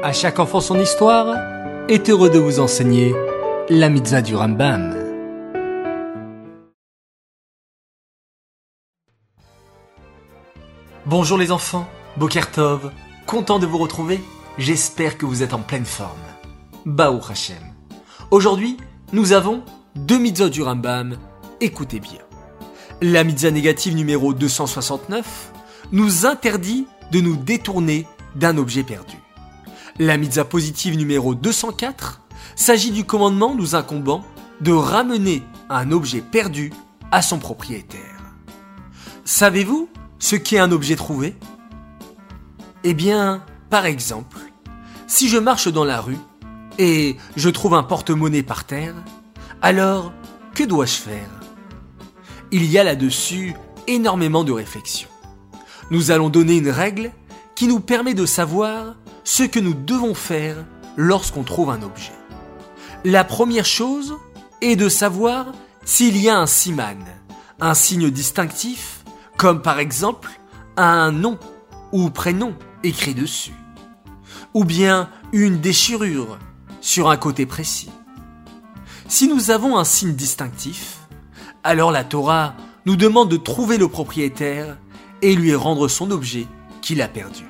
À chaque enfant son histoire est heureux de vous enseigner la mitzvah du Rambam. Bonjour les enfants, Bokertov, content de vous retrouver, j'espère que vous êtes en pleine forme. Baou Hashem. Aujourd'hui, nous avons deux mitzvahs du Rambam, écoutez bien. La mitzvah négative numéro 269 nous interdit de nous détourner d'un objet perdu. La mitzvah positive numéro 204 s'agit du commandement nous incombant de ramener un objet perdu à son propriétaire. Savez-vous ce qu'est un objet trouvé ? Eh bien, par exemple, si je marche dans la rue et je trouve un porte-monnaie par terre, alors que dois-je faire ? Il y a là-dessus énormément de réflexions. Nous allons donner une règle qui nous permet de savoir ce que nous devons faire lorsqu'on trouve un objet. La première chose est de savoir s'il y a un siman, un signe distinctif, comme par exemple un nom ou prénom écrit dessus, ou bien une déchirure sur un côté précis. Si nous avons un signe distinctif, alors la Torah nous demande de trouver le propriétaire et lui rendre son objet qu'il a perdu.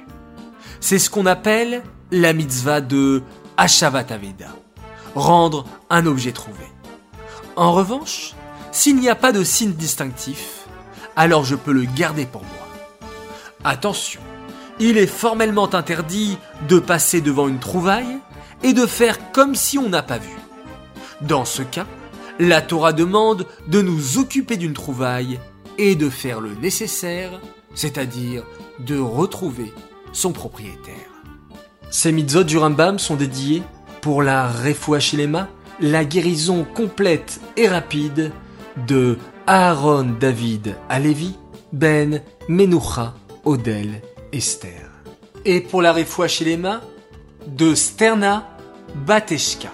C'est ce qu'on appelle la mitzvah de Hachavat Aveda, rendre un objet trouvé. En revanche, s'il n'y a pas de signe distinctif, alors je peux le garder pour moi. Attention, il est formellement interdit de passer devant une trouvaille et de faire comme si on n'a pas vu. Dans ce cas, la Torah demande de nous occuper d'une trouvaille et de faire le nécessaire, c'est-à-dire de retrouver son propriétaire. Ces mitzvot du Rambam sont dédiés pour la Refouachelema, la guérison complète et rapide de Aaron David Alevi, Ben Menucha Odel Esther. Et pour la Refouachelema de Sterna Bateshka.